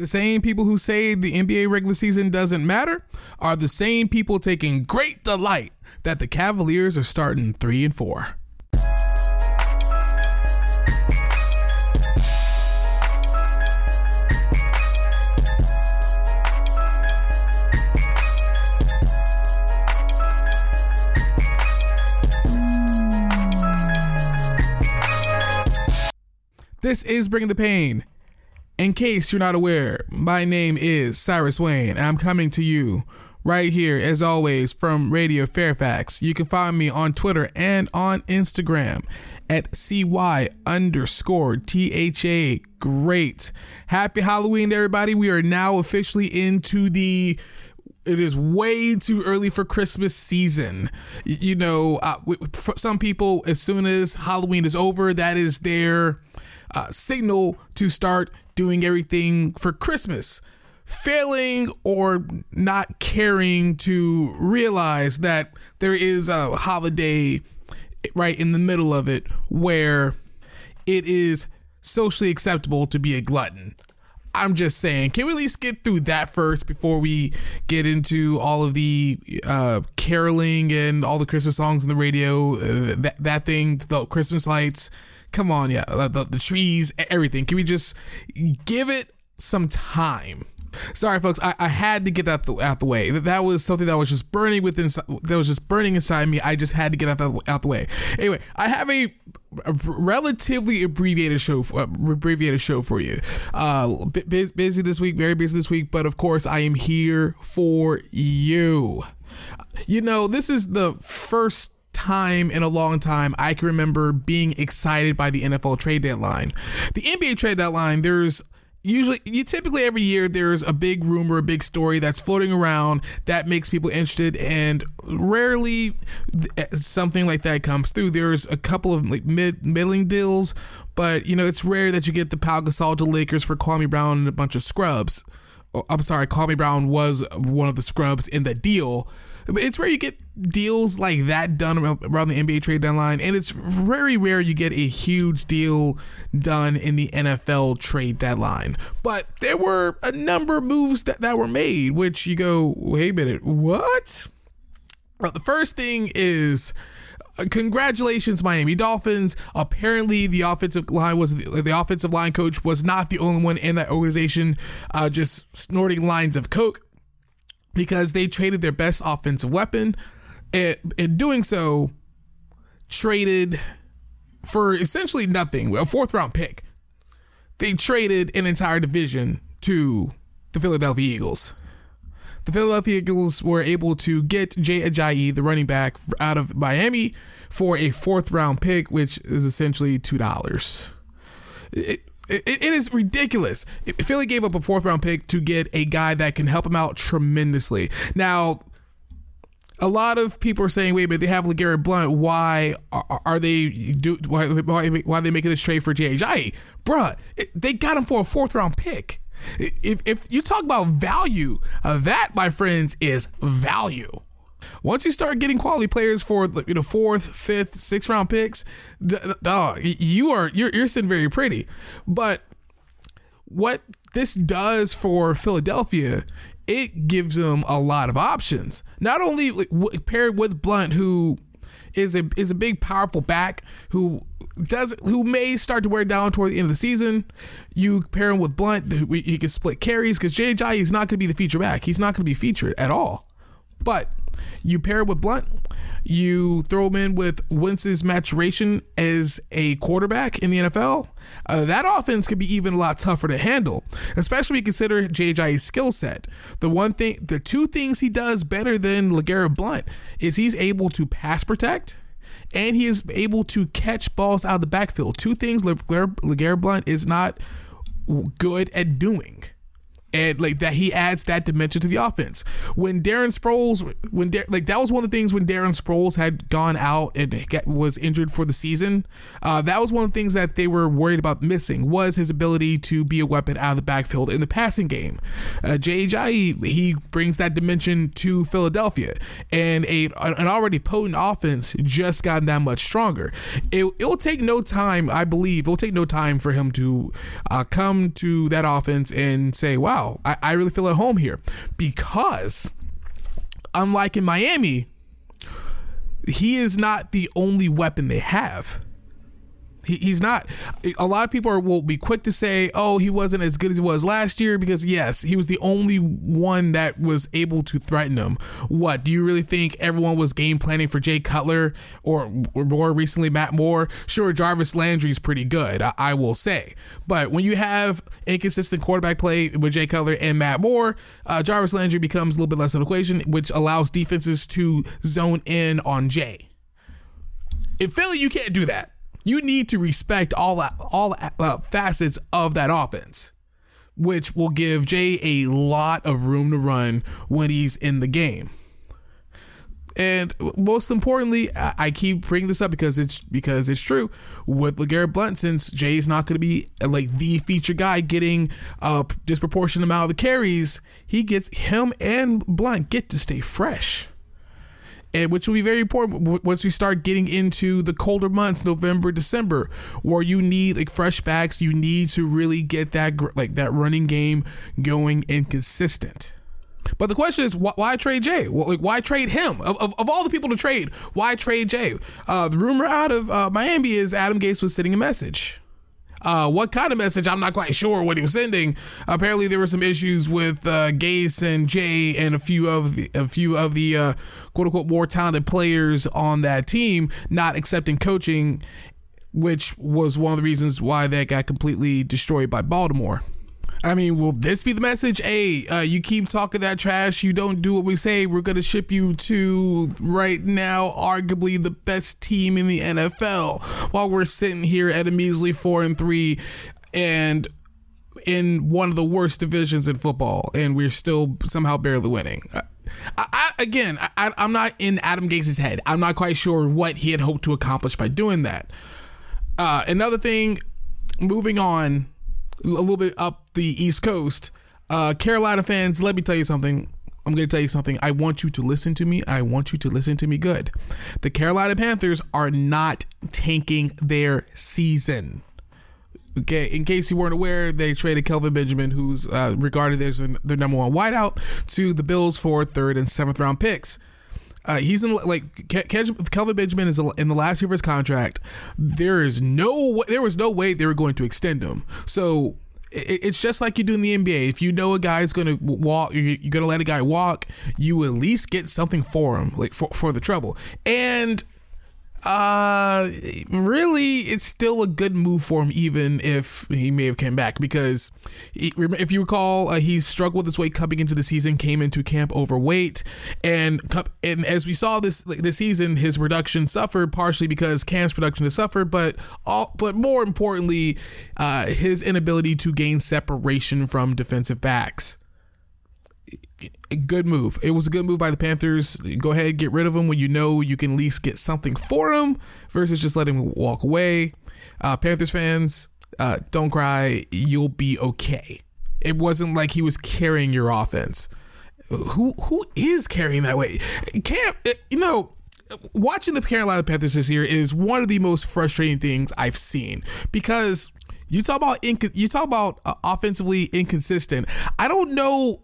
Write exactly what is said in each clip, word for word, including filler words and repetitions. The same people who say the N B A regular season doesn't matter are the same people taking great delight that the Cavaliers are starting three and four. This is Bringing the Pain. In case you're not aware, my name is Cyrus Wayne, and I'm coming to you right here, as always, from Radio Fairfax. You can find me on Twitter and on Instagram at C Y underscore T H A. Great. Happy Halloween, everybody. We are now officially into the... It is way too early for Christmas season. You know, uh, for some people, as soon as Halloween is over, that is their... Uh, signal to start doing everything for Christmas, failing or not caring to realize that there is a holiday right in the middle of it where it is socially acceptable to be a glutton. I'm just saying, can we at least get through that first before we get into all of the uh, caroling and all the Christmas songs on the radio, uh, that, that thing, the Christmas lights. Come on, yeah, the, the trees, everything. Can we just give it some time? Sorry, folks, I, I had to get that th- out the way. That was something that was just burning within, that was just burning inside me. I just had to get out the out the way. Anyway, I have a, a relatively abbreviated show, for, uh, abbreviated show for you. Uh, bu- busy this week, very busy this week, but of course, I am here for you. You know, this is the first time in a long time I can remember being excited by the N F L trade deadline. The N B A trade deadline, there's usually, you typically every year there's a big rumor, a big story that's floating around that makes people interested, and rarely something like that comes through. There's a couple of like mid middling deals, but you know, it's rare that you get the Pau Gasol to Lakers for Kwame Brown and a bunch of scrubs. Oh, I'm sorry, Kwame Brown was one of the scrubs in the deal. It's where you get deals like that done around the N B A trade deadline, and it's very rare you get a huge deal done in the N F L trade deadline. But there were a number of moves that, that were made, which you go, wait a minute, what? Well, the first thing is, uh, congratulations, Miami Dolphins. Apparently, the offensive line was the, the offensive line coach was not the only one in that organization uh, just snorting lines of coke, because they traded their best offensive weapon, and in doing so, traded for essentially nothing, a fourth round pick. They traded an entire division to the Philadelphia Eagles. The Philadelphia Eagles were able to get Jay Ajayi, the running back out of Miami, for a fourth round pick, which is essentially two dollars. It, It, it is ridiculous. Philly gave up a fourth round pick to get a guy that can help him out tremendously. Now, a lot of people are saying, wait, but they have LeGarrette Blount. Why are, are they do? Why, why, why are they making this trade for Jay Ajayi? Bruh, it, they got him for a fourth round pick. If, if you talk about value, uh, that, my friends, is value. Once you start getting quality players for, you know, fourth, fifth, sixth round picks, d- d- dog, you are you're, you're sitting very pretty. But what this does for Philadelphia, it gives them a lot of options. Not only like, w- paired with Blount, who is a is a big, powerful back who does who may start to wear down toward the end of the season. You pair him with Blount, he can split carries because Jay Ajayi is not going to be the feature back. He's not going to be featured at all. But you pair it with Blount, you throw him in with Wentz's maturation as a quarterback in the N F L. Uh, that offense could be even a lot tougher to handle, especially when you consider Jay Ajayi's skill set. The one thing, the two things he does better than LeGarrette Blount is he's able to pass protect and he is able to catch balls out of the backfield. Two things LeGarrette Blount is not good at doing. And like that, he adds that dimension to the offense. When Darren Sproles, when Dar- like that was one of the things when Darren Sproles had gone out and get, was injured for the season. Uh, that was one of the things that they were worried about missing was his ability to be a weapon out of the backfield in the passing game. Uh, Jay Ajayi, he brings that dimension to Philadelphia, and a an already potent offense just got that much stronger. It it will take no time, I believe. It will take no time for him to uh, come to that offense and say, "Wow." I, I really feel at home here," because unlike in Miami, he is not the only weapon they have. He, he's not. A lot of people are, will be quick to say, "Oh, he wasn't as good as he was last year," because yes, he was the only one that was able to threaten him. What do you really think? Everyone was game planning for Jay Cutler or, or more recently Matt Moore. Sure, Jarvis Landry's pretty good, I, I will say, but when you have inconsistent quarterback play with Jay Cutler and Matt Moore, uh, Jarvis Landry becomes a little bit less of an equation, which allows defenses to zone in on Jay. In Philly, you can't do that. You need to respect all all uh, facets of that offense, which will give Jay a lot of room to run when he's in the game. And most importantly, I, I keep bringing this up because it's because it's true with LeGarrette Blount, since Jay's not going to be like the feature guy getting a disproportionate amount of the carries, he gets him and Blount get to stay fresh. And which will be very important once we start getting into the colder months, November, December, where you need like fresh backs. You need to really get that like that running game going and consistent. But the question is, why, why trade Jay? Well, like, why trade him? Of, of of all the people to trade, why trade Jay? Uh, the rumor out of uh, Miami is Adam Gase was sending a message. Uh, what kind of message? I'm not quite sure what he was sending. Apparently, there were some issues with uh, Gase and Jay and a few of the, a few of the uh, quote unquote more talented players on that team not accepting coaching, which was one of the reasons why that got completely destroyed by Baltimore. I mean, will this be the message? Hey, uh, you keep talking that trash. You don't do what we say. We're going to ship you to, right now, arguably the best team in the N F L while we're sitting here at a measly four and three and in one of the worst divisions in football. And we're still somehow barely winning. I, I, again, I, I'm not in Adam Gase's head. I'm not quite sure what he had hoped to accomplish by doing that. Uh, another thing, moving on a little bit up the East Coast, uh, Carolina fans, let me tell you something. I'm going to tell you something. I want you to listen to me. I want you to listen to me good. The Carolina Panthers are not tanking their season. Okay, in case you weren't aware, they traded Kelvin Benjamin, who's uh, regarded as their number one wideout, to the Bills for third and seventh round picks. Uh, he's in like Kelvin Benjamin is in the last year of his contract. There is no there was no way they were going to extend him. So it's just like you do in the N B A. If you know a guy's going to walk, you're going to let a guy walk. You at least get something for him, like for for the trouble. And uh, really, it's still a good move for him, even if he may have came back, because he, if you recall, uh, he struggled this way coming into the season, came into camp overweight, and and as we saw this like, this season, his production suffered partially because Cam's production has suffered, but all but more importantly, uh, his inability to gain separation from defensive backs. Good move. It was a good move by the Panthers. Go ahead, get rid of him when you know you can at least get something for him versus just letting him walk away. Uh, Panthers fans, uh, don't cry. You'll be okay. It wasn't like he was carrying your offense. Who who is carrying that way? Cam, you know, watching the Carolina Panthers this year is one of the most frustrating things I've seen, because you talk about inc- you talk about uh, offensively inconsistent. I don't know.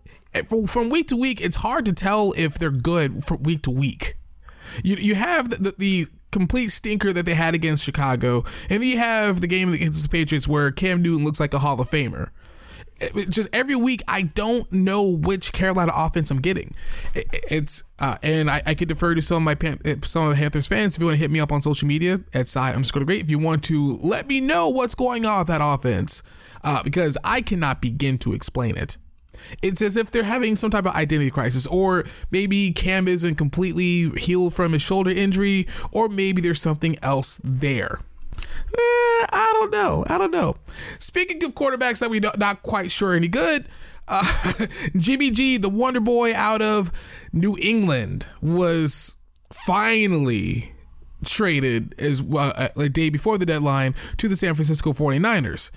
From week to week, it's hard to tell if they're good from week to week. You you have the, the, the complete stinker that they had against Chicago, and then you have the game against the Patriots where Cam Newton looks like a Hall of Famer. It, just every week, I don't know which Carolina offense I'm getting. It, it's uh, and I, I could defer to some of my Pan, some of the Panthers fans. If you want to hit me up on social media at Cy underscore great, if you want to let me know what's going on with that offense, uh, because I cannot begin to explain it. It's as if they're having some type of identity crisis, or maybe Cam isn't completely healed from his shoulder injury, or maybe there's something else there. Eh, I don't know. I don't know. Speaking of quarterbacks that we're not quite sure any good, Uh, Jimmy G, the Wonder Boy out of New England, was finally traded as uh, a day before the deadline to the San Francisco forty-niners.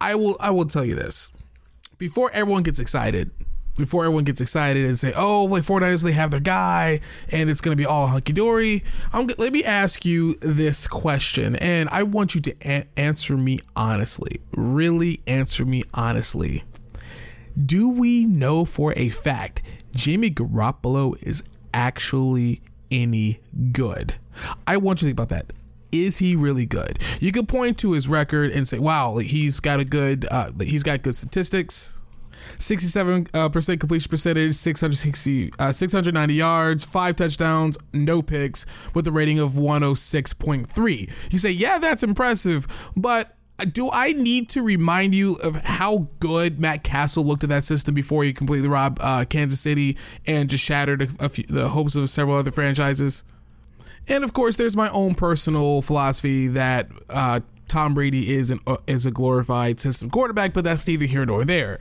I will I will tell you this. Before everyone gets excited, before everyone gets excited and say, oh, like forty-niners, they have their guy and it's going to be all hunky-dory, I'm, let me ask you this question, and I want you to a- answer me honestly. Really answer me honestly. Do we know for a fact Jimmy Garoppolo is actually any good? I want you to think about that. Is he really good? You can point to his record and say, wow, he's got a good, uh, he's got good statistics. sixty-seven percent uh, completion percentage, six hundred sixty, uh, six hundred ninety yards, five touchdowns, no picks, with a rating of one oh six point three. You say, yeah, that's impressive, but do I need to remind you of how good Matt Castle looked at that system before he completely robbed uh, Kansas City and just shattered a, a few, the hopes of several other franchises? And of course, there's my own personal philosophy that uh, Tom Brady is an uh, is a glorified system quarterback, but that's neither here nor there.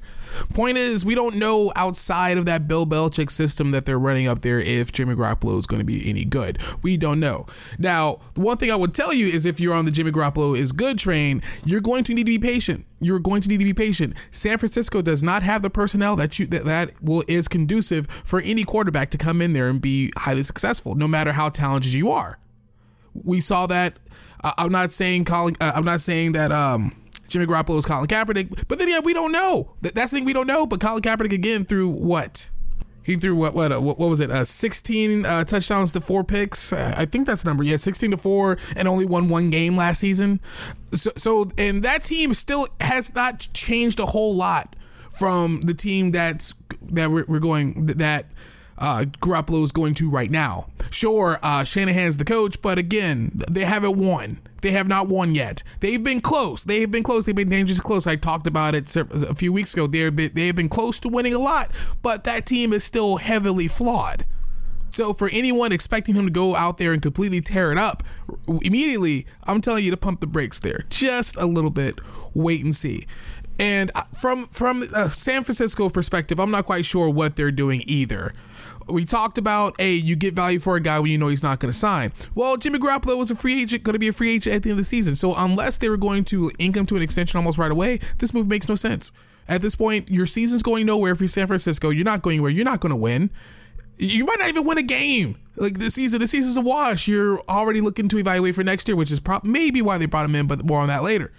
Point is, we don't know outside of that Bill Belichick system that they're running up there if Jimmy Garoppolo is going to be any good. We don't know. Now, the one thing I would tell you is if you're on the Jimmy Garoppolo is good train, you're going to need to be patient. You're going to need to be patient. San Francisco does not have the personnel that you that, that will is conducive for any quarterback to come in there and be highly successful, no matter how talented you are. We saw that. Uh, I'm not saying Colin, uh, I'm not saying that. Um, Jimmy Garoppolo is Colin Kaepernick, but then yeah, we don't know. That's the thing we don't know. But Colin Kaepernick again threw what? He threw what? What? What, what was it? Uh, sixteen uh, touchdowns to four picks. Uh, I think that's the number. Yeah, sixteen to four, and only won one game last season. So, so and that team still has not changed a whole lot from the team that's that we're, we're going that uh, Garoppolo is going to right now. Sure, uh, Shanahan's the coach, but again, they haven't won. They have not won yet. They've been close. They have been close. They've been dangerously close. I talked about it a few weeks ago. They've been, they've been close to winning a lot, but that team is still heavily flawed. So for anyone expecting him to go out there and completely tear it up immediately, I'm telling you to pump the brakes there. Just a little bit. Wait and see. And from, from a San Francisco perspective, I'm not quite sure what they're doing either. We talked about, hey, you get value for a guy when you know he's not going to sign. Well, Jimmy Garoppolo was a free agent, going to be a free agent at the end of the season. So unless they were going to ink him to an extension almost right away, this move makes no sense. At this point, your season's going nowhere for San Francisco. You're not going anywhere. You're not going to win. You might not even win a game. Like this season, the season's a wash. You're already looking to evaluate for next year, which is pro- maybe why they brought him in, but more on that later.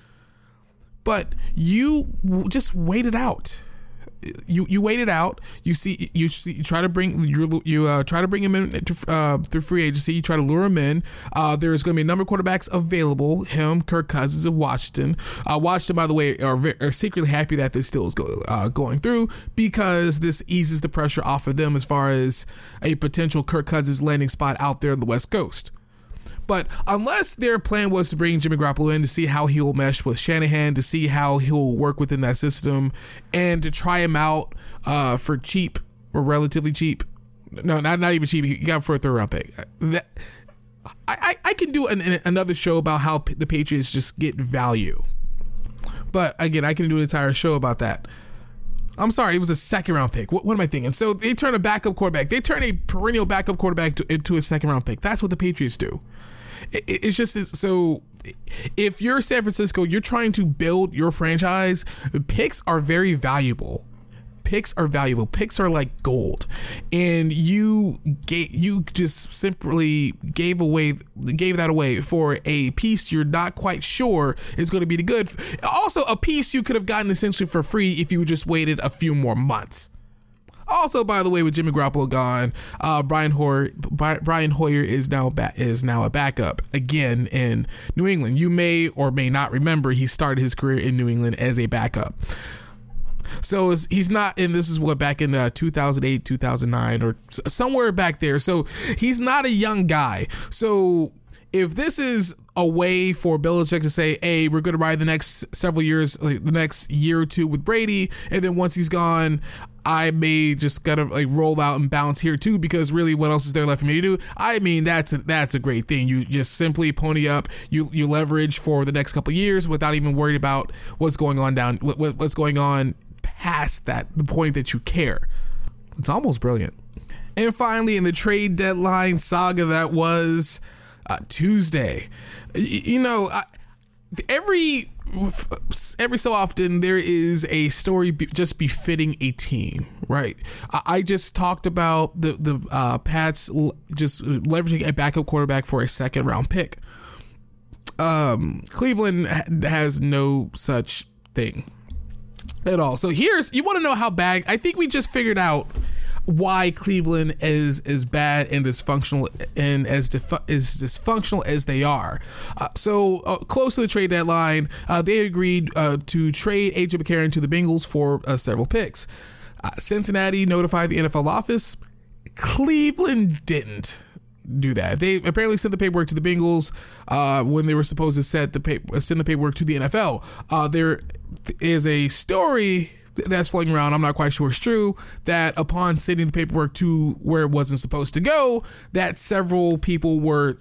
But you just wait it out. You you wait it out. You see you, see, you try to bring you you uh, try to bring him in to, uh, through free agency. You try to lure him in. Uh, there's going to be a number of quarterbacks available. Him, Kirk Cousins of Washington. Uh, Washington, by the way, are, are secretly happy that this deal is go, uh, going through because this eases the pressure off of them as far as a potential Kirk Cousins landing spot out there on the West Coast. But unless their plan was to bring Jimmy Garoppolo in to see how he'll mesh with Shanahan, to see how he'll work within that system, and to try him out uh, for cheap or relatively cheap. No, not not even cheap. He got for a third round pick. That, I, I, I can do an, an, another show about how the Patriots just get value. But again, I can do an entire show about that. I'm sorry, it was a second round pick. What, what am I thinking? So they turn a backup quarterback. They turn a perennial backup quarterback to, into a second round pick. That's what the Patriots do. It's just so if you're San Francisco, you're trying to build your franchise. Picks are very valuable. Picks are valuable. Picks are like gold. And you gave, you just simply gave away, gave that away for a piece you're not quite sure is going to be good. Also, a piece you could have gotten essentially for free if you just waited a few more months. Also, by the way, with Jimmy Garoppolo gone, uh, Brian Hoyer, Brian Hoyer is now ba- is now a backup again in New England. You may or may not remember he started his career in New England as a backup. So he's not, and this is what back in uh, two thousand eight, two thousand nine, or somewhere back there. So he's not a young guy. So if this is a way for Belichick to say, hey, we're going to ride the next several years, like the next year or two with Brady, and then once he's gone, I may just kind of like roll out and bounce here too, because really what else is there left for me to do? I mean, that's a, that's a great thing. You just simply pony up, you you leverage for the next couple of years without even worried about what's going on down, what, what's going on past that, the point that you care. It's almost brilliant. And finally, in the trade deadline saga that was uh, Tuesday, you know, I, every every so often there is a story be, just befitting a team, right? I, I just talked about the the uh, Pats just leveraging a backup quarterback for a second round pick. Um, Cleveland has no such thing at all. So here's, you want to know how bad, I think we just figured out why Cleveland is as bad and dysfunctional and as dif- as dysfunctional as they are. Uh, so uh, close to the trade deadline, uh, they agreed uh, to trade A J. McCarron to the Bengals for uh, several picks. Uh, Cincinnati notified the N F L office. Cleveland didn't do that. They apparently sent the paperwork to the Bengals uh, when they were supposed to set the pay- send the paperwork to the N F L. Uh, there is a story that's floating around, I'm not quite sure it's true, that upon sending the paperwork to where it wasn't supposed to go, that several people were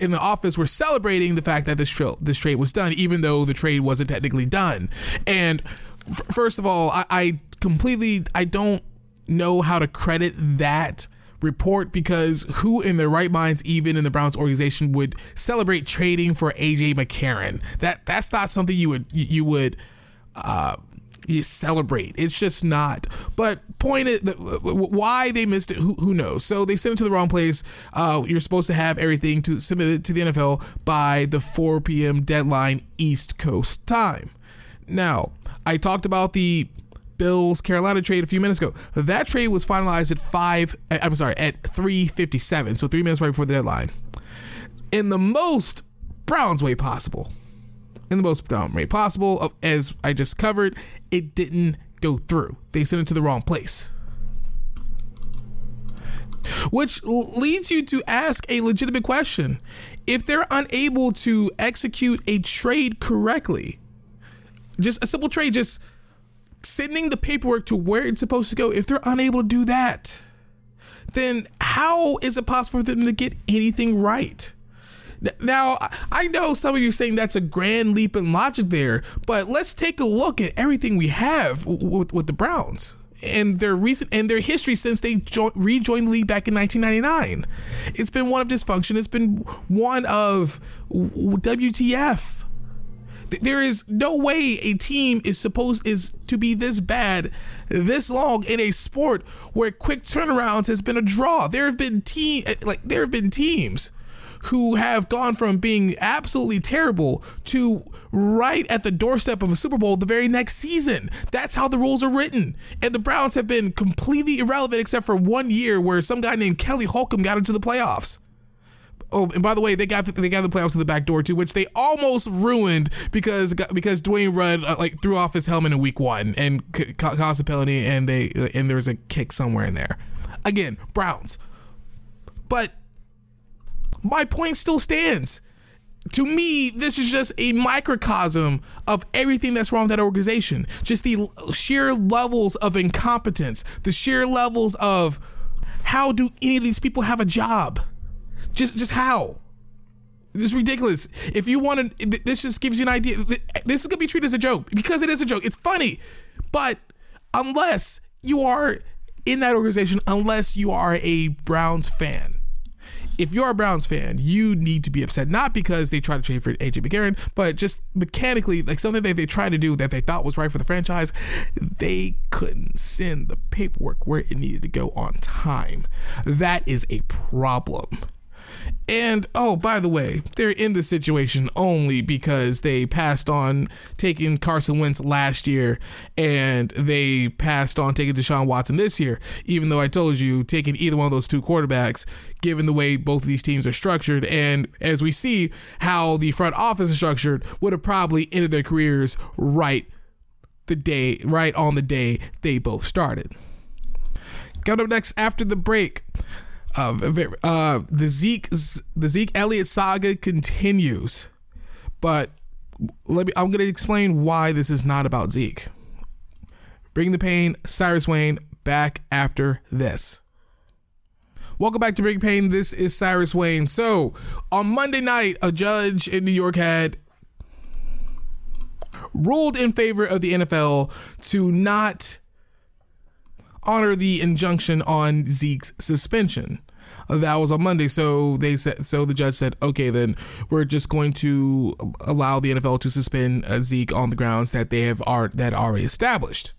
in the office were celebrating the fact that this, tra- this trade was done, even though the trade wasn't technically done. And f- first of all, I-, I completely, I don't know how to credit that report, because who in their right minds, even in the Browns organization, would celebrate trading for A J. McCarron? That that's not something you would you would uh, you celebrate. It's just not. But point it, why they missed it, who, who knows? So they sent it to the wrong place. Uh, you're supposed to have everything to submit it to the N F L by the four p.m. deadline East Coast time. Now, I talked about the Bills Carolina trade a few minutes ago. That trade was finalized at five. I'm sorry, at three fifty-seven. So three minutes right before the deadline, in the most Browns way possible. In the most Browns way possible, as I just covered, it didn't go through. They sent it to the wrong place, which leads you to ask a legitimate question: if they're unable to execute a trade correctly, just a simple trade, just sending the paperwork to where it's supposed to go, if they're unable to do that, then how is it possible for them to get anything right? Now, I know some of you are saying that's a grand leap in logic there, but let's take a look at everything we have with, with the Browns and their recent and their history since they jo- rejoined the league back in nineteen ninety-nine. It's been one of dysfunction. It's been one of W T F. There is no way a team is supposed is to be this bad this long in a sport where quick turnarounds has been a draw. There have been team like there have been teams who have gone from being absolutely terrible to right at the doorstep of a Super Bowl the very next season. That's how the rules are written. And the Browns have been completely irrelevant except for one year where some guy named Kelly Holcomb got into the playoffs. Oh, and by the way, they got they got the playoffs to the back door too, which they almost ruined because because Dwayne Rudd uh, like threw off his helmet in week one and c- caused a penalty, and they and there was a kick somewhere in there. Again, Browns. But my point still stands. To me, this is just a microcosm of everything that's wrong with that organization. Just the sheer levels of incompetence, the sheer levels of how do any of these people have a job? Just just how? This is ridiculous. If you want to, this just gives you an idea. This is going to be treated as a joke because it is a joke. It's funny. But unless you are in that organization, unless you are a Browns fan, if you're a Browns fan, you need to be upset. Not because they tried to trade for A J. McCarron, but just mechanically, like something that they tried to do that they thought was right for the franchise, they couldn't send the paperwork where it needed to go on time. That is a problem. And, oh, by the way, they're in this situation only because they passed on taking Carson Wentz last year, and they passed on taking Deshaun Watson this year, even though I told you taking either one of those two quarterbacks, given the way both of these teams are structured, and as we see how the front office is structured, would have probably ended their careers right the day, right on the day they both started. Coming up next after the break, Uh, uh, the Zeke the Zeke Elliott saga continues, but let me. I'm going to explain why this is not about Zeke. Bring the Pain, Cyrus Wayne, back after this. Welcome back to Bring Pain. This is Cyrus Wayne. So on Monday night, a judge in New York had ruled in favor of the N F L to not honor the injunction on Zeke's suspension. That was on Monday, so they said. So the judge said, "Okay, then we're just going to allow the N F L to suspend uh, Zeke on the grounds that they have are that already established."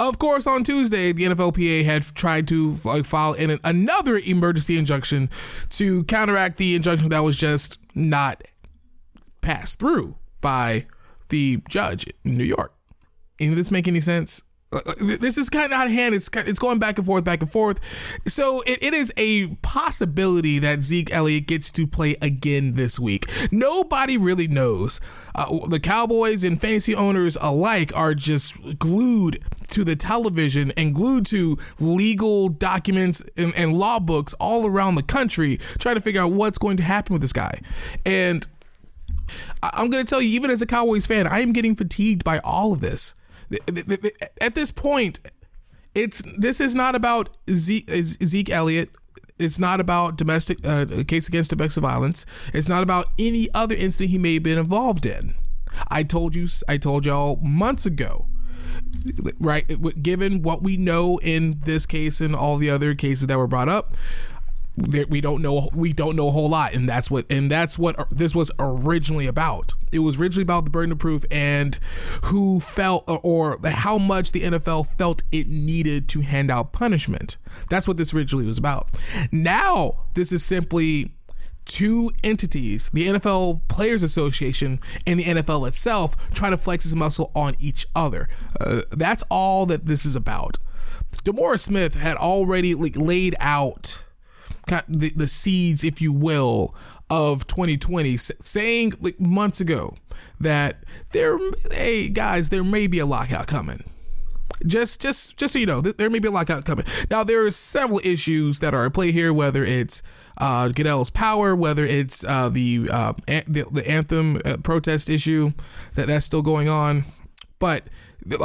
Of course, on Tuesday, the N F L P A had tried to like, file in an, another emergency injunction to counteract the injunction that was just not passed through by the judge in New York. Any of this make any sense? This is kind of out of hand. It's it's going back and forth, back and forth. So it, it is a possibility that Zeke Elliott gets to play again this week. Nobody really knows. Uh, the Cowboys and fantasy owners alike are just glued to the television and glued to legal documents and, and law books all around the country, trying to figure out what's going to happen with this guy. And I'm going to tell you, even as a Cowboys fan, I am getting fatigued by all of this. At this point, it's this is not about Zeke, Zeke Elliott. It's not about domestic uh, case against domestic violence. It's not about any other incident he may have been involved in. I told you, I told y'all months ago, right? Given what we know in this case and all the other cases that were brought up, that we don't know, we don't know a whole lot, and that's what and that's what this was originally about. It was originally about the burden of proof and who felt or how much the N F L felt it needed to hand out punishment. That's what this originally was about. Now, this is simply two entities, the N F L Players Association and the N F L itself, trying to flex its muscle on each other. Uh, that's all that this is about. DeMora Smith had already like, laid out the, the seeds, if you will, of twenty twenty, saying like months ago that there, hey guys, there may be a lockout coming. Just, just, just so you know, there may be a lockout coming. Now there are several issues that are at play here, whether it's uh, Goodell's power, whether it's uh, the, uh, an- the the anthem uh, protest issue that that's still going on, but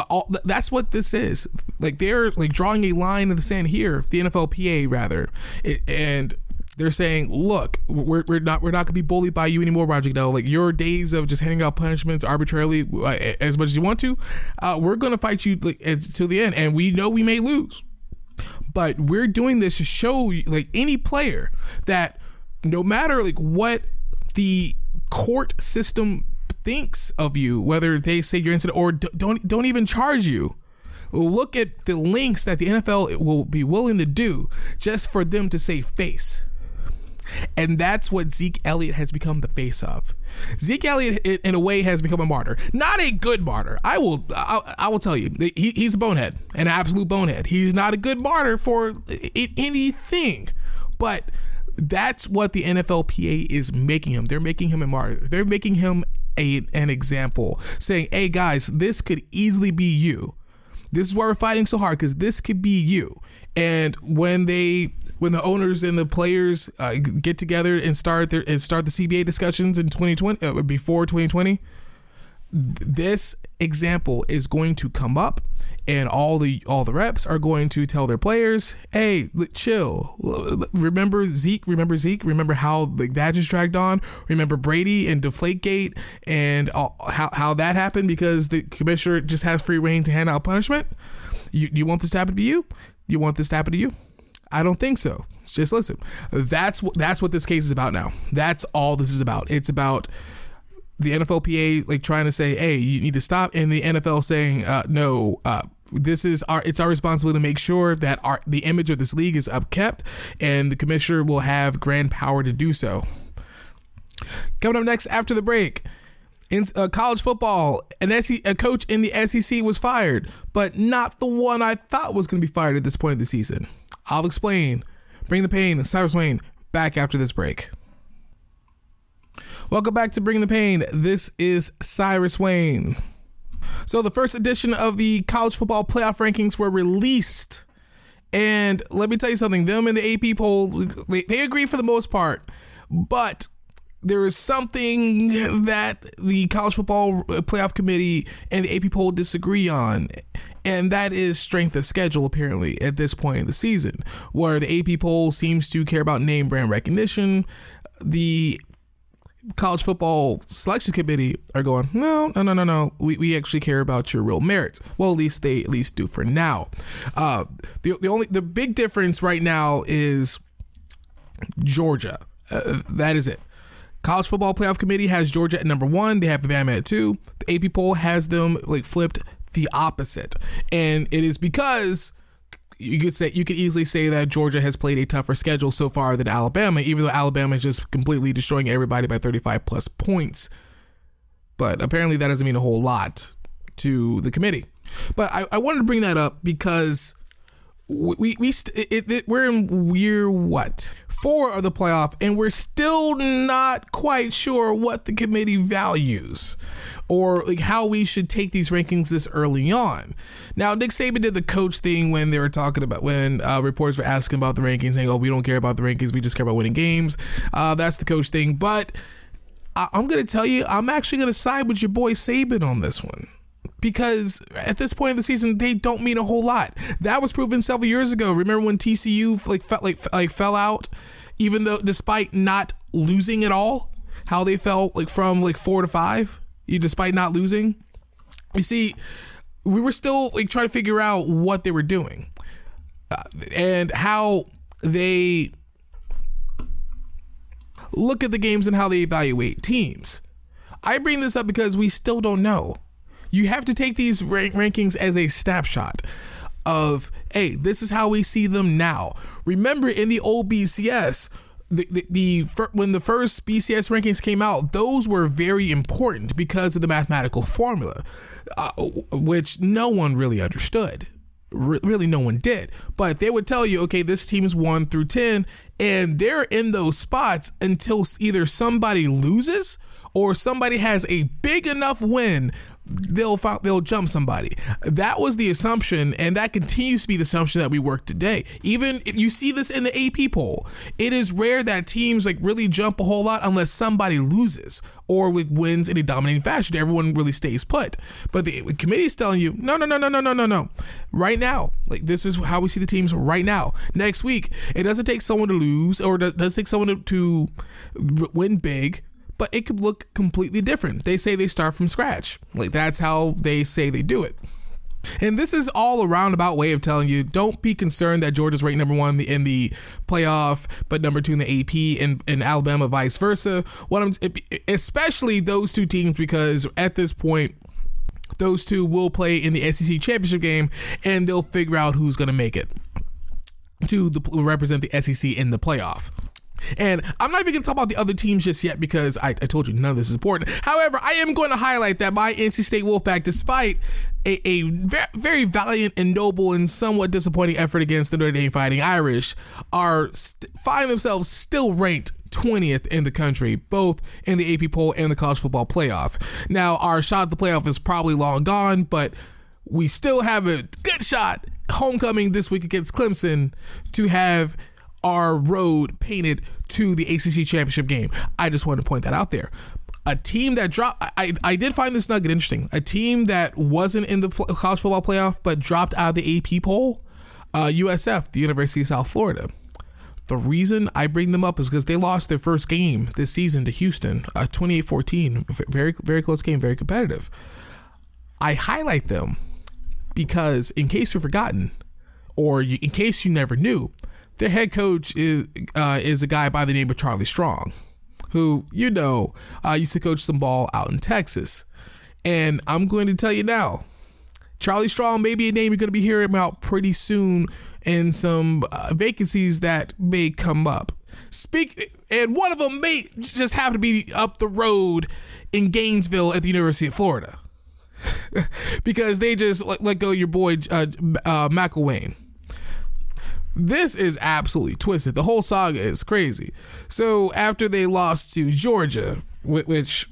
all, that's what this is. Like they're like drawing a line in the sand here, the N F L P A rather, it, and. They're saying, look, we're we're not we're not gonna be bullied by you anymore, Roger Goodell. Like your days of just handing out punishments arbitrarily uh, as much as you want to, uh, we're gonna fight you like, to the end, and we know we may lose, but we're doing this to show like any player that no matter like what the court system thinks of you, whether they say you're innocent or don't don't even charge you. Look at the links that the N F L will be willing to do just for them to save face. And that's what Zeke Elliott has become the face of. Zeke Elliott, in a way, has become a martyr. Not a good martyr. I will I, I will tell you, he, he's a bonehead, an absolute bonehead. He's not a good martyr for anything. But that's what the N F L P A is making him. They're making him a martyr. They're making him a, an example, saying, hey, guys, this could easily be you. This is why we're fighting so hard, because this could be you. And when they, when the owners and the players uh, get together and start their and start the C B A discussions in twenty twenty, uh, before twenty twenty, this example is going to come up, and all the all the reps are going to tell their players, "Hey, chill. Remember Zeke. Remember Zeke. Remember how like that just dragged on. Remember Brady and Deflategate and all, how how that happened because the commissioner just has free reign to hand out punishment. You you want this to happen to you? You want this to happen to you? I don't think so. Just listen. That's what that's what this case is about now. That's all this is about. It's about." The N F L P A like trying to say, hey, you need to stop, and the N F L saying, uh, no, uh, this is our it's our responsibility to make sure that our the image of this league is upkept, and the commissioner will have grand power to do so. Coming up next after the break, in uh, college football, an S E C, a coach in the S E C was fired, but not the one I thought was going to be fired at this point of the season. I'll explain. Bring the Pain and Cyrus Wayne back after this break. Welcome back to Bring the Pain. This is Cyrus Wayne. So the first edition of the college football playoff rankings were released. And let me tell you something. Them and the A P poll, they, they agree for the most part. But there is something that the college football playoff committee and the A P poll disagree on. And that is strength of schedule, apparently, at this point in the season. Where the A P poll seems to care about name brand recognition. The college football selection committee are going, no, no, no, no, no. We we actually care about your real merits. Well, at least they at least do for now. Uh, the the only the big difference right now is Georgia. Uh, that is it. College football playoff committee has Georgia at number one. They have Alabama at two. The A P poll has them like flipped the opposite, and it is because. You could say you could easily say that Georgia has played a tougher schedule so far than Alabama, even though Alabama is just completely destroying everybody by thirty-five plus points. But apparently that doesn't mean a whole lot to the committee. But I, I wanted to bring that up because we we, we st- it, it, we're in year what four of the playoff, and we're still not quite sure what the committee values. Or like how we should take these rankings this early on. Now, Nick Saban did the coach thing when they were talking about when uh, reporters were asking about the rankings, saying, "Oh, we don't care about the rankings; we just care about winning games." Uh, that's the coach thing. But I- I'm gonna tell you, I'm actually gonna side with your boy Saban on this one because at this point in the season, they don't mean a whole lot. That was proven several years ago. Remember when T C U like felt like like fell out, even though despite not losing at all, how they fell like from like four to five. You, despite not losing, you see, we were still like trying to figure out what they were doing uh, and how they look at the games and how they evaluate teams. I bring this up because we still don't know. You have to take these rank- rankings as a snapshot of, hey, this is how we see them now. Remember in the old B C S. The, the, the when the first B C S rankings came out, those were very important because of the mathematical formula, uh, which no one really understood. Re- really, no one did. But they would tell you, okay, this team is one through ten, and they're in those spots until either somebody loses or somebody has a big enough win. They'll they'll jump somebody. That was the assumption, and that continues to be the assumption that we work today. Even if you see this in the A P poll, it is rare that teams like really jump a whole lot unless somebody loses or like, wins in a dominating fashion. Everyone really stays put. But the committee is telling you, no, no, no, no, no, no, no, no. Right now, like this is how we see the teams right now. Next week, it doesn't take someone to lose or does does take someone to, to win big. But it could look completely different. They say they start from scratch. Like that's how they say they do it. And this is all a roundabout way of telling you, don't be concerned that Georgia's ranked number one in the playoff, but number two in the A P and, and Alabama vice versa. What I'm, especially those two teams, because at this point, those two will play in the S E C championship game and they'll figure out who's going to make it to the, represent the S E C in the playoff. And I'm not even going to talk about the other teams just yet because I, I told you none of this is important. However, I am going to highlight that my N C State Wolfpack, despite a, a very valiant and noble and somewhat disappointing effort against the Notre Dame Fighting Irish, are st- find themselves still ranked twentieth in the country, both in the A P poll and the college football playoff. Now, our shot at the playoff is probably long gone, but we still have a good shot homecoming this week against Clemson to have our road painted to the A C C championship game. I just wanted to point that out there. A team that dropped, I, I did find this nugget interesting. A team that wasn't in the college football playoff but dropped out of the A P poll, uh, U S F, the University of South Florida. The reason I bring them up is because they lost their first game this season to Houston, uh, twenty-eight fourteen. Very, very close game, very competitive. I highlight them because in case you've forgotten, or you, in case you never knew, their head coach is uh, is a guy by the name of Charlie Strong, who, you know, uh, used to coach some ball out in Texas. And I'm going to tell you now, Charlie Strong may be a name you're going to be hearing about pretty soon in some uh, vacancies that may come up. Speak, and one of them may just have to be up the road in Gainesville at the University of Florida because they just let, let go of your boy uh, uh, McElwain. This is absolutely twisted. The whole saga is crazy. So after they lost to Georgia, which,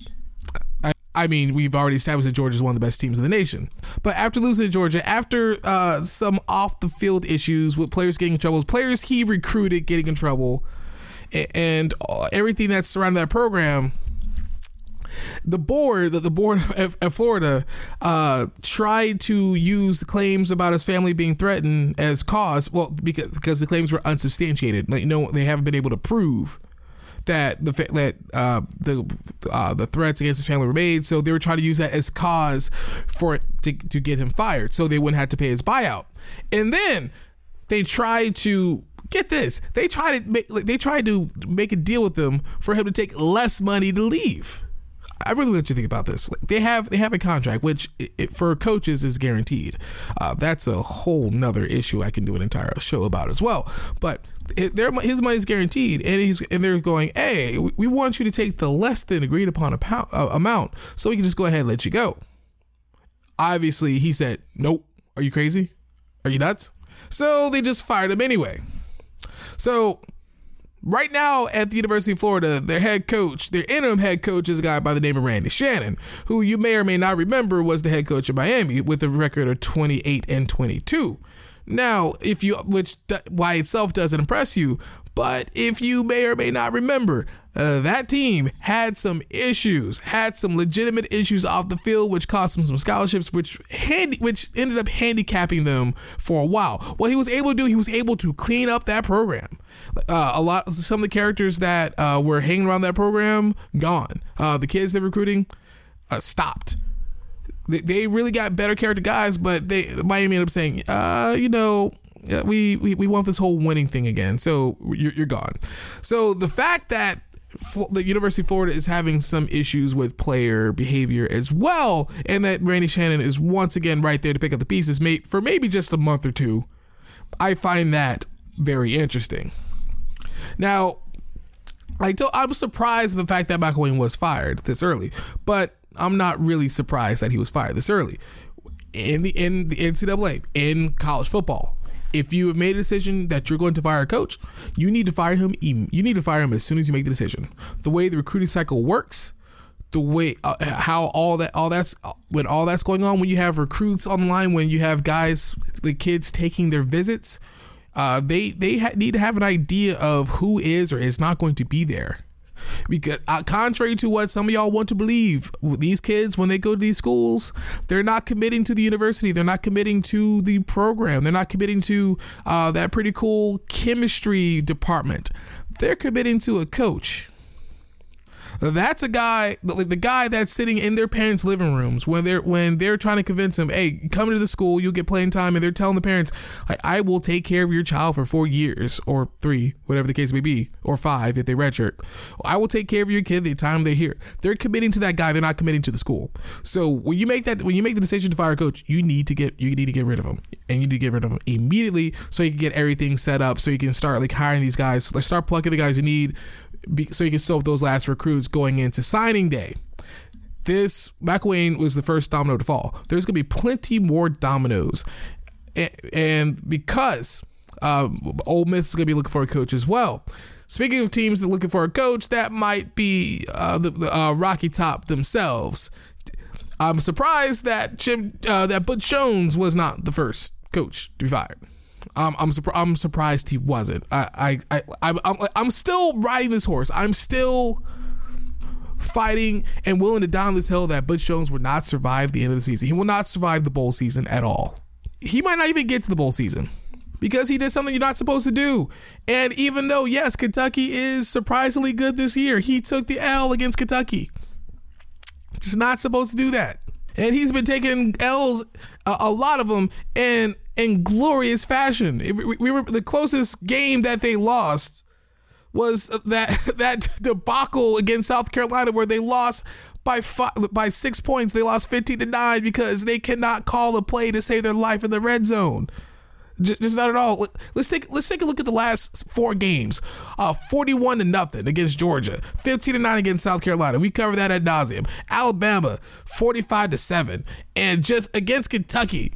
I, I mean, we've already established that Georgia is one of the best teams in the nation. But after losing to Georgia, after uh, some off-the-field issues with players getting in trouble, players he recruited getting in trouble, and, and everything that's surrounding that program, the board, the board of Florida, uh, tried to use the claims about his family being threatened as cause. Well, because because the claims were unsubstantiated. Like, no, they haven't been able to prove that the that uh, the uh, the threats against his family were made. So they were trying to use that as cause for it to, to get him fired, so they wouldn't have to pay his buyout. And then they tried to get this. They tried to make, they tried to make a deal with him for him to take less money to leave. I really want you to think about this. They have they have a contract, which it, for coaches is guaranteed. Uh, that's a whole nother issue I can do an entire show about as well. But it, their, his money is guaranteed, and he's and they're going, hey, we want you to take the less than agreed upon amount, so we can just go ahead and let you go. Obviously, he said, nope. Are you crazy? Are you nuts? So they just fired him anyway. So right now at the University of Florida, their head coach, their interim head coach is a guy by the name of Randy Shannon, who you may or may not remember was the head coach of Miami with a record of twenty-eight and twenty-two. Now, if you, which by itself doesn't impress you, but if you may or may not remember, uh, that team had some issues, had some legitimate issues off the field, which cost them some scholarships, which hand, which ended up handicapping them for a while. What he was able to do, he was able to clean up that program. Uh, a lot, some of the characters that uh, were hanging around that program, gone. Uh, the kids they're recruiting, uh, stopped. They, they really got better character guys, but they Miami ended up saying, uh, you know, we, we we want this whole winning thing again, so you're, you're gone. So the fact that the University of Florida is having some issues with player behavior as well, and that Randy Shannon is once again right there to pick up the pieces, mate, for maybe just a month or two, I find that very interesting. Now, I don't, I'm surprised by the fact that McElwain was fired this early, but I'm not really surprised that he was fired this early. In the, in the N C double A, in college football, if you have made a decision that you're going to fire a coach, you need to fire him. You need to fire him as soon as you make the decision. The way the recruiting cycle works, the way uh, how all that all that's when all that's going on, when you have recruits online, when you have guys, the kids taking their visits. Uh, they they ha- need to have an idea of who is or is not going to be there, because uh, contrary to what some of y'all want to believe, these kids, when they go to these schools, they're not committing to the university. They're not committing to the program. They're not committing to uh, that pretty cool chemistry department. They're committing to a coach. That's a guy, like the guy that's sitting in their parents' living rooms when they're when they're trying to convince them, hey, come to the school, you'll get playing time, and they're telling the parents, like, I will take care of your child for four years or three, whatever the case may be, or five if they redshirt. I will take care of your kid the time they're here. They're committing to that guy. They're not committing to the school. So when you make that when you make the decision to fire a coach, you need to get you need to get rid of him, and you need to get rid of him immediately so you can get everything set up so you can start like hiring these guys, like start plucking the guys you need. So you can soak those last recruits going into signing day. This McElwain was the first domino to fall. There's going to be plenty more dominoes, and because um, Ole Miss is going to be looking for a coach as well. Speaking of teams that are looking for a coach, that might be uh, the, the uh, Rocky Top themselves. I'm surprised that Jim uh, that Butch Jones was not the first coach to be fired. Um, I'm surprised. I'm surprised he wasn't. I, I, I, I'm, I'm, I'm still riding this horse. I'm still fighting and willing to down this hill that Butch Jones would not survive the end of the season. He will not survive the bowl season at all. He might not even get to the bowl season because he did something you're not supposed to do. And even though, yes, Kentucky is surprisingly good this year, he took the L against Kentucky. Just not supposed to do that. And he's been taking L's, a, a lot of them, and in glorious fashion. We were the closest game that they lost was that that debacle against South Carolina, where they lost by five, by six points. They lost fifteen to nine because they cannot call a play to save their life in the red zone. Just, just not at all. Let's take let's take a look at the last four games. Uh, forty-one to nothing against Georgia, fifteen to nine against South Carolina. We covered that ad nauseum. Alabama, forty-five to seven, and just against Kentucky,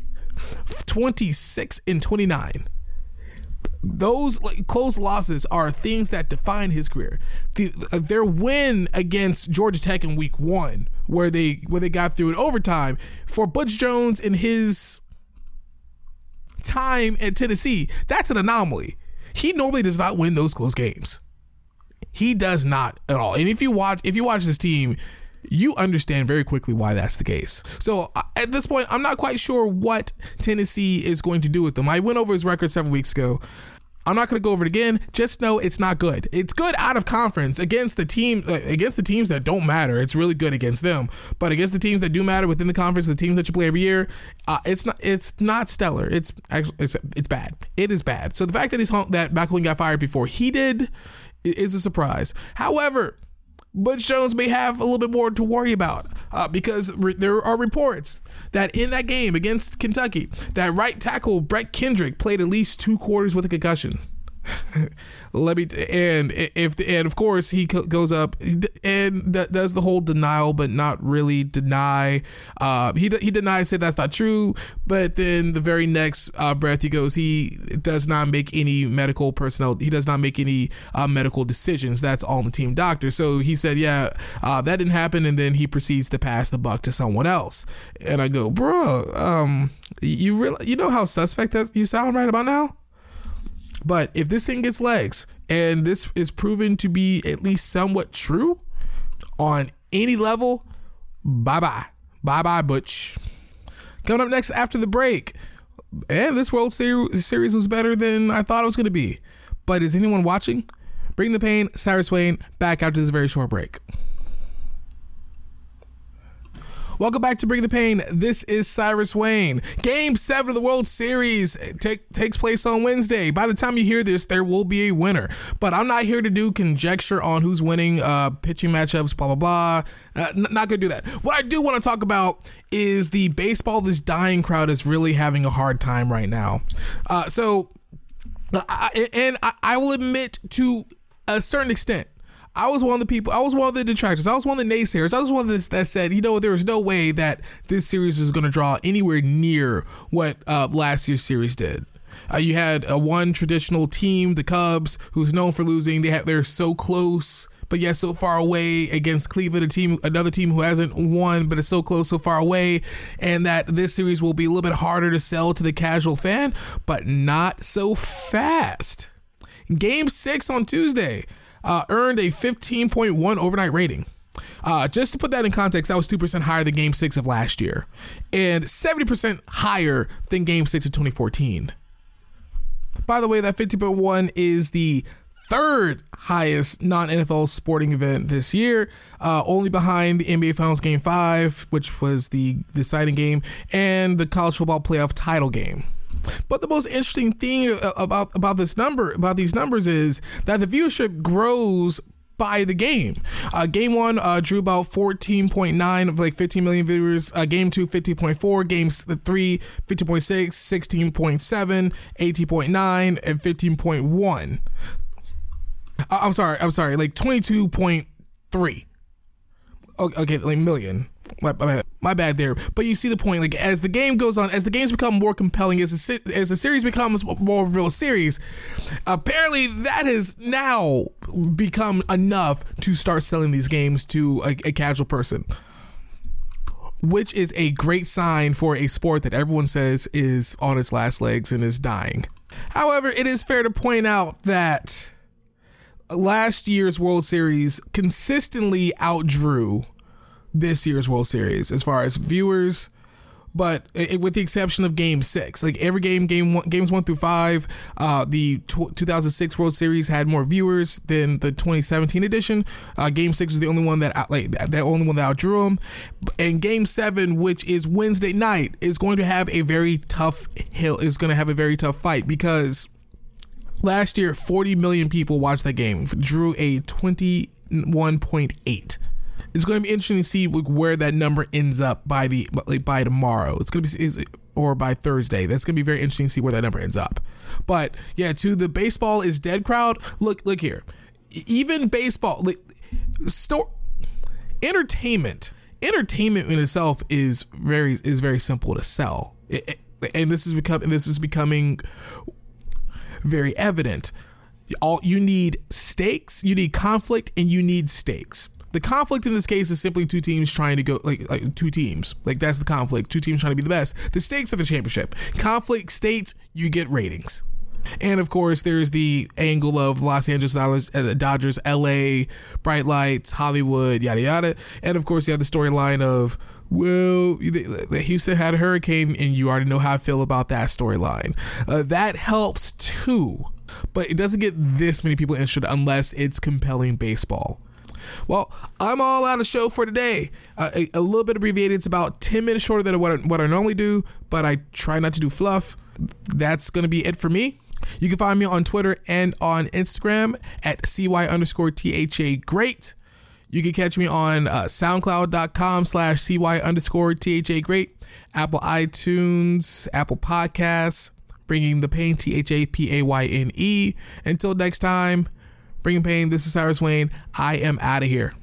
twenty-six and twenty-nine. Those like, close losses are things that define his career. The, their win against Georgia Tech in week one, where they where they got through in overtime, for Butch Jones in his time at Tennessee, that's an anomaly. He normally does not win those close games. He does not at all. And if you watch if you watch this team, you understand very quickly why that's the case. So at this point, I'm not quite sure what Tennessee is going to do with them. I went over his record several weeks ago. I'm not going to go over it again. Just know it's not good. It's good out of conference against the team, against the teams that don't matter. It's really good against them, but against the teams that do matter within the conference, the teams that you play every year, uh, it's not. It's not stellar. It's actually it's, it's bad. It is bad. So the fact that he's that McElwain got fired before he did is a surprise. However, Butch Jones may have a little bit more to worry about uh, because re- there are reports that in that game against Kentucky, that right tackle Brett Kendrick played at least two quarters with a concussion. Let me and if and of course he co- goes up and d- does the whole denial, but not really deny. Uh, he d- he denies it. That's not true. But then the very next uh, breath, he goes. He does not make any medical personnel. He does not make any uh, medical decisions. That's on the team doctor. So he said, yeah, uh, that didn't happen. And then he proceeds to pass the buck to someone else. And I go, bro, um, you realize, you know how suspect that you sound right about now. But if this thing gets legs and this is proven to be at least somewhat true on any level, bye-bye. Bye-bye, Butch. Coming up next after the break. And this World Series was better than I thought it was going to be. But is anyone watching? Bring the pain, Cyrus Wayne, back after this very short break. Welcome back to Bring the Pain. This is Cyrus Wayne. Game seven of the World Series take, takes place on Wednesday. By the time you hear this, there will be a winner. But I'm not here to do conjecture on who's winning, uh, pitching matchups, blah, blah, blah. Uh, n- not going to do that. What I do want to talk about is the baseball this dying crowd is really having a hard time right now. Uh, so, I, and I, I will admit to a certain extent, I was one of the people, I was one of the detractors, I was one of the naysayers, I was one of the, that said, you know, there was no way that this series was going to draw anywhere near what uh, last year's series did. Uh, you had a one traditional team, the Cubs, who's known for losing. They have, they're so close, but yet so far away against Cleveland, a team, another team who hasn't won, but it's so close, so far away, and that this series will be a little bit harder to sell to the casual fan, but not so fast. Game six on Tuesday. Uh, earned a fifteen point one overnight rating. Uh, just to put that in context, that was two percent higher than Game six of last year and seventy percent higher than Game six of twenty fourteen. By the way, that fifteen point one is the third highest non-N F L sporting event this year, uh, only behind the N B A Finals Game five, which was the deciding game, and the college football playoff title game. But the most interesting thing about about this number, about these numbers, is that the viewership grows by the game. Uh, game one uh, drew about fourteen point nine of like fifteen million viewers. Uh, game two, fifteen point four. Game three, fifteen point six, sixteen point seven, eighteen point nine, and fifteen point one. Uh, I'm sorry, I'm sorry, like twenty-two point three. Okay, like million. My, my, my bad there, but you see the point. Like as the game goes on, as the games become more compelling, as the, as the series becomes more real series, apparently that has now become enough to start selling these games to a, a casual person, which is a great sign for a sport that everyone says is on its last legs and is dying. However, it is fair to point out that last year's World Series consistently outdrew this year's World Series as far as viewers, but it, with the exception of Game Six, like every game, game one, games one through five, uh, the tw- two thousand six World Series had more viewers than the twenty seventeen edition. Uh, Game Six was the only one that out, like that only one that outdrew them, and Game Seven, which is Wednesday night, is going to have a very tough hill. Is going to have a very tough fight because last year forty million people watched that game, drew a twenty-one point eight. It's going to be interesting to see where that number ends up by the like by tomorrow. It's going to be or by Thursday. That's going to be very interesting to see where that number ends up. But yeah, to the baseball is dead crowd. Look, look here. Even baseball, like, store entertainment, entertainment in itself is very is very simple to sell, it, it, and this is becoming this is becoming very evident. All you need stakes, you need conflict, and you need stakes. The conflict in this case is simply two teams trying to go, like, like two teams. Like, that's the conflict. Two teams trying to be the best. The stakes are the championship. Conflict states, you get ratings. And, of course, there's the angle of Los Angeles Dodgers, L A, bright lights, Hollywood, yada, yada. And, of course, you have the storyline of, well, Houston had a hurricane, and you already know how I feel about that storyline. Uh, that helps, too. but it doesn't get this many people interested unless it's compelling baseball. Well, I'm all out of show for today. Uh, a, a little bit abbreviated. It's about ten minutes shorter than what I, what I normally do, but I try not to do fluff. That's going to be it for me. You can find me on Twitter and on Instagram at cy underscore tha great. You can catch me on uh, soundcloud.com slash cy underscore tha great, Apple iTunes, Apple Podcasts, Bringing the Pain, T H A P A Y N E. Until next time, Bringing Pain, this is Cyrus Wayne. I am out of here.